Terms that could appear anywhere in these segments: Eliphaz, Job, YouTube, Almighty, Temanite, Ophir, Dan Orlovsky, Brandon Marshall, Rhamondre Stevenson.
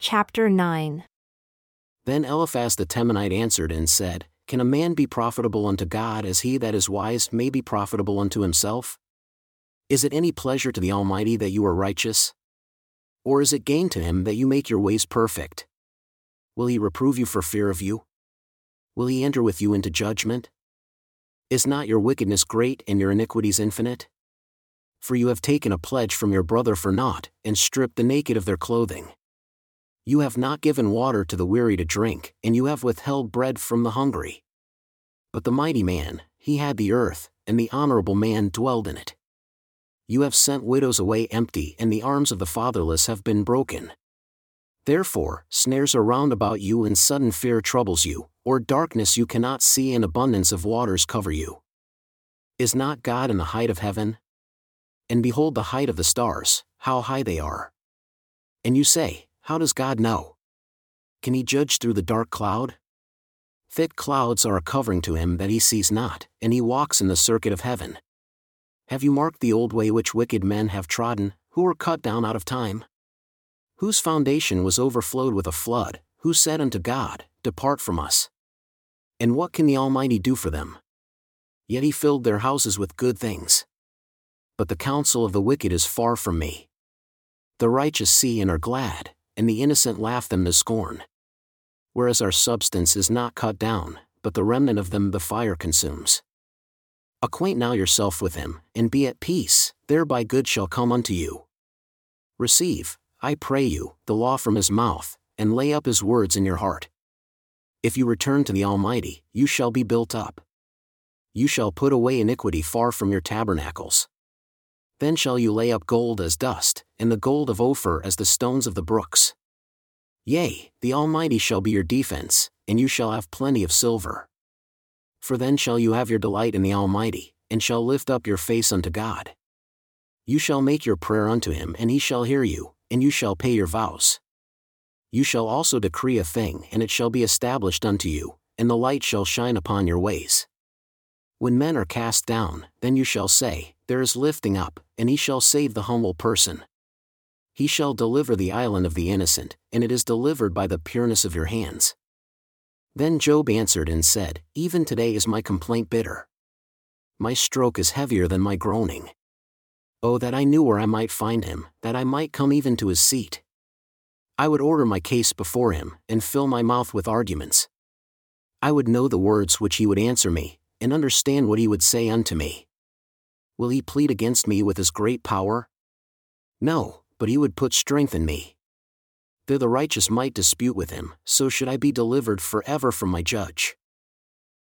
Chapter 9. Then Eliphaz the Temanite answered and said, Can a man be profitable unto God as he that is wise may be profitable unto himself? Is it any pleasure to the Almighty that you are righteous? Or is it gain to him that you make your ways perfect? Will he reprove you for fear of you? Will he enter with you into judgment? Is not your wickedness great and your iniquities infinite? For you have taken a pledge from your brother for naught, and stripped the naked of their clothing. You have not given water to the weary to drink, and you have withheld bread from the hungry. But the mighty man, he had the earth, and the honorable man dwelled in it. You have sent widows away empty, and the arms of the fatherless have been broken. Therefore, snares are round about you, and sudden fear troubles you, or darkness you cannot see, and abundance of waters cover you. Is not God in the height of heaven? And behold the height of the stars, how high they are. And you say, How does God know? Can he judge through the dark cloud? Thick clouds are a covering to him that he sees not, and he walks in the circuit of heaven. Have you marked the old way which wicked men have trodden, who were cut down out of time? Whose foundation was overflowed with a flood, who said unto God, Depart from us. And what can the Almighty do for them? Yet he filled their houses with good things. But the counsel of the wicked is far from me. The righteous see and are glad, and the innocent laugh them to scorn. Whereas our substance is not cut down, but the remnant of them the fire consumes. Acquaint now yourself with him, and be at peace, thereby good shall come unto you. Receive, I pray you, the law from his mouth, and lay up his words in your heart. If you return to the Almighty, you shall be built up. You shall put away iniquity far from your tabernacles. Then shall you lay up gold as dust, and the gold of Ophir as the stones of the brooks. Yea, the Almighty shall be your defense, and you shall have plenty of silver. For then shall you have your delight in the Almighty, and shall lift up your face unto God. You shall make your prayer unto him, and he shall hear you, and you shall pay your vows. You shall also decree a thing, and it shall be established unto you, and the light shall shine upon your ways. When men are cast down, then you shall say, There is lifting up, and he shall save the humble person. He shall deliver the island of the innocent, and it is delivered by the pureness of your hands. Then Job answered and said, Even today is my complaint bitter. My stroke is heavier than my groaning. Oh, that I knew where I might find him, that I might come even to his seat. I would order my case before him, and fill my mouth with arguments. I would know the words which he would answer me, and understand what he would say unto me. Will he plead against me with his great power? No, but he would put strength in me. Though the righteous might dispute with him, so should I be delivered forever from my judge.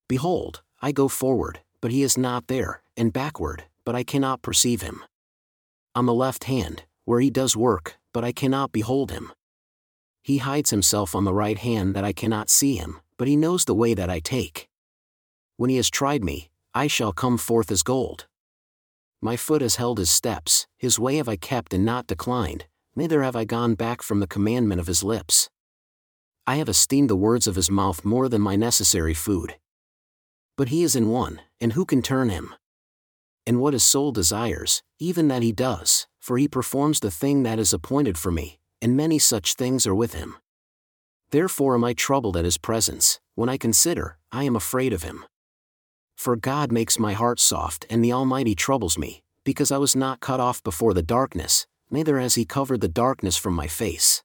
Behold, I go forward, but he is not there, and backward, but I cannot perceive him. On the left hand, where he does work, but I cannot behold him. He hides himself on the right hand that I cannot see him, but he knows the way that I take. When he has tried me, I shall come forth as gold. My foot has held his steps, his way have I kept and not declined, neither have I gone back from the commandment of his lips. I have esteemed the words of his mouth more than my necessary food. But he is in one, and who can turn him? And what his soul desires, even that he does, for he performs the thing that is appointed for me, and many such things are with him. Therefore am I troubled at his presence, when I consider, I am afraid of him. For God makes my heart soft, and the Almighty troubles me, because I was not cut off before the darkness, neither has he covered the darkness from my face.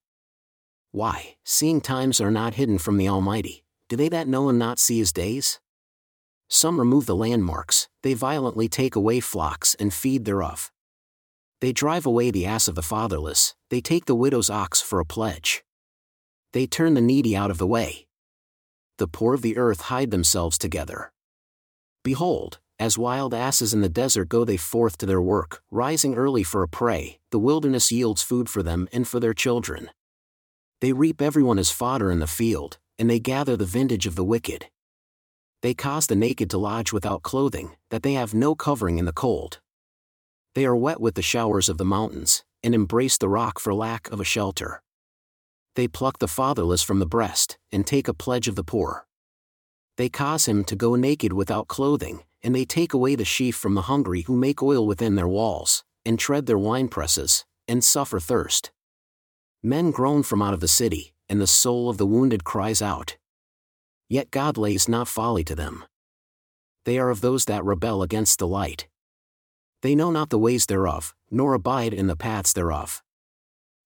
Why, seeing times are not hidden from the Almighty, do they that know and not see his days? Some remove the landmarks, they violently take away flocks and feed thereof. They drive away the ass of the fatherless, they take the widow's ox for a pledge. They turn the needy out of the way. The poor of the earth hide themselves together. Behold, as wild asses in the desert go they forth to their work, rising early for a prey, the wilderness yields food for them and for their children. They reap everyone as fodder in the field, and they gather the vintage of the wicked. They cause the naked to lodge without clothing, that they have no covering in the cold. They are wet with the showers of the mountains, and embrace the rock for lack of a shelter. They pluck the fatherless from the breast, and take a pledge of the poor. They cause him to go naked without clothing, and they take away the sheaf from the hungry who make oil within their walls, and tread their winepresses, and suffer thirst. Men groan from out of the city, and the soul of the wounded cries out. Yet God lays not folly to them. They are of those that rebel against the light. They know not the ways thereof, nor abide in the paths thereof.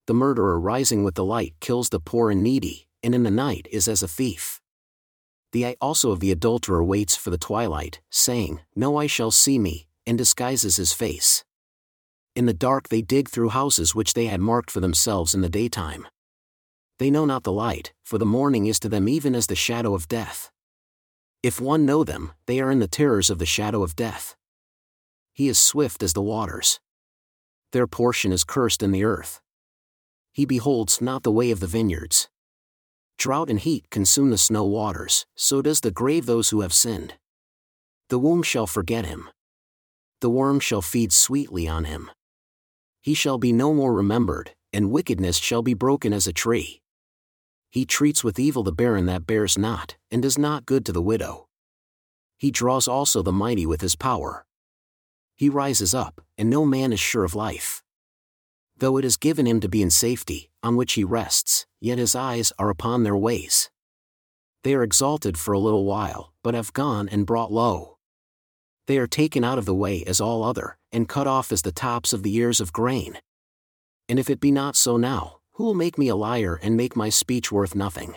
The murderer rising with the light kills the poor and needy, and in the night is as a thief. The eye also of the adulterer waits for the twilight, saying, No eye shall see me, and disguises his face. In the dark they dig through houses which they had marked for themselves in the daytime. They know not the light, for the morning is to them even as the shadow of death. If one know them, they are in the terrors of the shadow of death. He is swift as the waters. Their portion is cursed in the earth. He beholds not the way of the vineyards. Drought and heat consume the snow waters, so does the grave those who have sinned. The womb shall forget him. The worm shall feed sweetly on him. He shall be no more remembered, and wickedness shall be broken as a tree. He treats with evil the barren that bears not, and does not good to the widow. He draws also the mighty with his power. He rises up, and no man is sure of life. Though it is given him to be in safety, on which he rests, yet his eyes are upon their ways. They are exalted for a little while, but have gone and brought low. They are taken out of the way as all other, and cut off as the tops of the ears of grain. And if it be not so now, who will make me a liar and make my speech worth nothing?